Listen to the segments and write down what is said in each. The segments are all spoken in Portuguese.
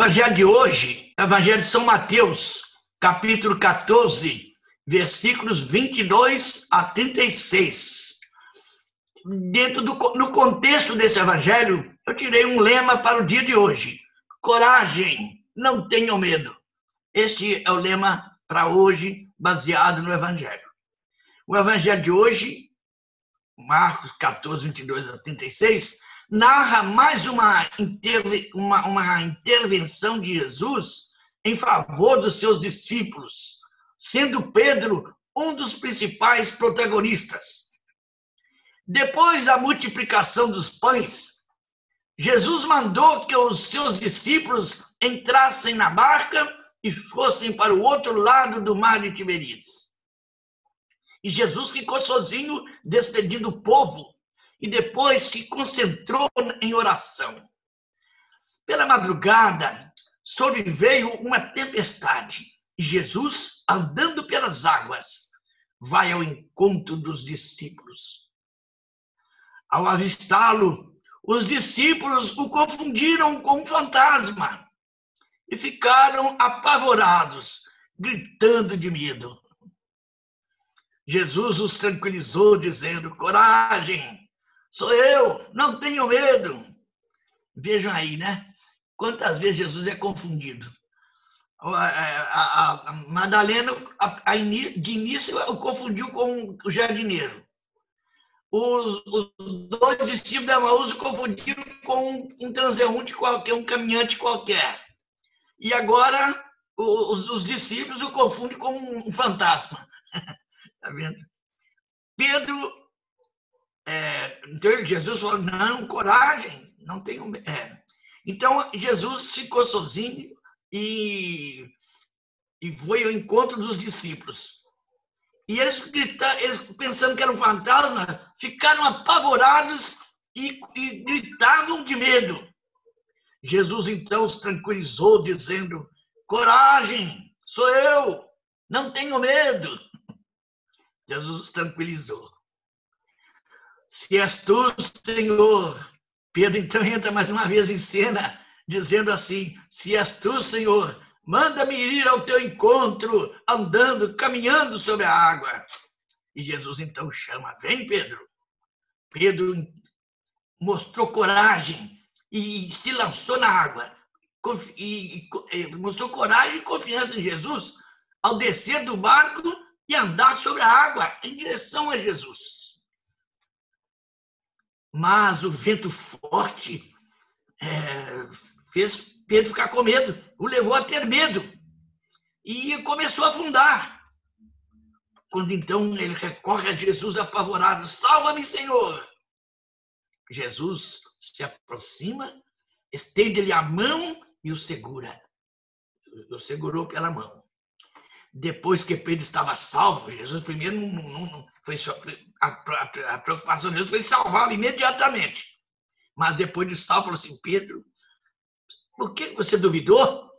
Evangelho de hoje, Evangelho de São Mateus, capítulo 14, versículos 22 a 36. No contexto desse evangelho, eu tirei um lema para o dia de hoje. Coragem, não tenham medo. Este é o lema para hoje, baseado no evangelho. O evangelho de hoje, Marcos 14, 22 a 36, narra mais uma intervenção de Jesus em favor dos seus discípulos, sendo Pedro um dos principais protagonistas. Depois da multiplicação dos pães, Jesus mandou que os seus discípulos entrassem na barca e fossem para o outro lado do mar de Tiberíades. E Jesus ficou sozinho, despedindo o povo, e depois se concentrou em oração. Pela madrugada, sobreveio uma tempestade, e Jesus, andando pelas águas, vai ao encontro dos discípulos. Ao avistá-lo, os discípulos o confundiram com um fantasma e ficaram apavorados, gritando de medo. Jesus os tranquilizou, dizendo: coragem, sou eu, não tenho medo. Vejam aí, né? Quantas vezes Jesus é confundido. A Madalena, de início, o confundiu com o jardineiro. Os dois discípulos de Emaús confundiram com um transeunte qualquer, um caminhante qualquer. E agora os discípulos o confundem com um fantasma. Tá vendo? Pedro, então Jesus falou: não, coragem, não tenho medo. Então Jesus ficou sozinho e foi ao encontro dos discípulos. E eles gritaram, eles pensando que era um fantasma, ficaram apavorados e gritavam de medo. Jesus então os tranquilizou, dizendo: coragem, sou eu, não tenho medo. Jesus os tranquilizou. Se és tu, Senhor. Pedro então entra mais uma vez em cena, dizendo assim: se és tu, Senhor, manda-me ir ao teu encontro, andando, caminhando sobre a água. E Jesus então chama: vem, Pedro. Pedro mostrou coragem e se lançou na água. Mostrou coragem e confiança em Jesus ao descer do barco e andar sobre a água em direção a Jesus. Mas o vento forte fez Pedro ficar com medo, o levou a ter medo e começou a afundar. Quando então ele recorre a Jesus apavorado: salva-me, Senhor! Jesus se aproxima, estende-lhe a mão e o segura. O segurou pela mão. Depois que Pedro estava salvo, Jesus primeiro não foi só, a preocupação de Jesus foi salvá-lo imediatamente. Mas depois de salvo, falou assim: Pedro, por que você duvidou?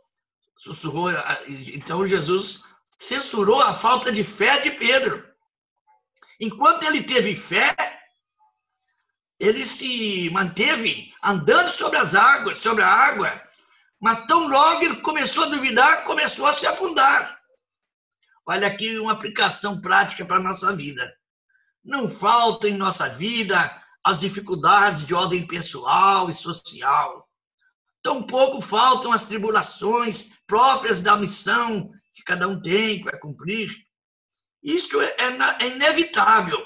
Sussurrou. Então Jesus censurou a falta de fé de Pedro. Enquanto ele teve fé, ele se manteve andando sobre a água, mas tão logo ele começou a duvidar, começou a se afundar. Olha aqui uma aplicação prática para a nossa vida. Não faltam em nossa vida as dificuldades de ordem pessoal e social. Tampouco faltam as tribulações próprias da missão que cada um tem para cumprir. Isto é inevitável,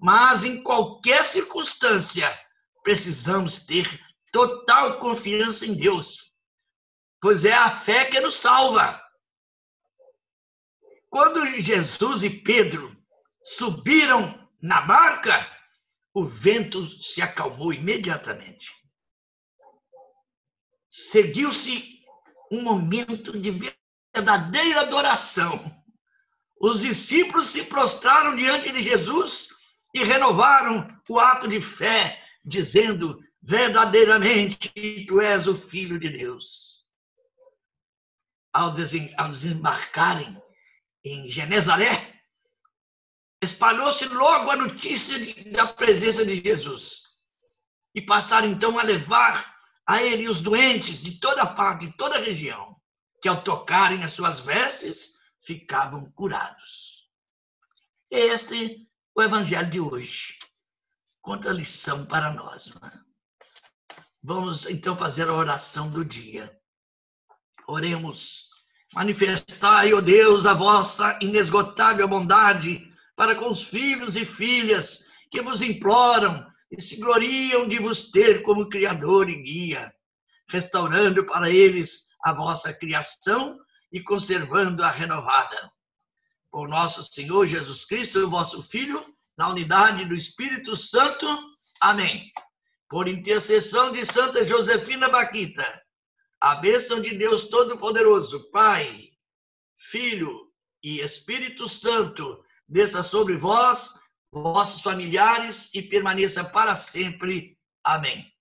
mas em qualquer circunstância precisamos ter total confiança em Deus, pois é a fé que nos salva. Quando Jesus e Pedro subiram na barca, o vento se acalmou imediatamente. Seguiu-se um momento de verdadeira adoração. Os discípulos se prostraram diante de Jesus e renovaram o ato de fé, dizendo: verdadeiramente, tu és o Filho de Deus. Ao desembarcarem em Genezaré, espalhou-se logo a notícia da presença de Jesus e passaram então a levar a ele os doentes de toda parte, de toda região, que ao tocarem as suas vestes, ficavam curados. Este é o evangelho de hoje. Quanta lição para nós, não é? Vamos, então, fazer a oração do dia. Oremos. Manifestai, ó Deus, a vossa inesgotável bondade para com os filhos e filhas que vos imploram e se gloriam de vos ter como Criador e Guia, restaurando para eles a vossa criação e conservando-a renovada. Por nosso Senhor Jesus Cristo, vosso Filho, na unidade do Espírito Santo. Amém. Por intercessão de Santa Josefina Baquita, a bênção de Deus Todo-Poderoso, Pai, Filho e Espírito Santo, desça sobre vós, vossos familiares e permaneça para sempre. Amém.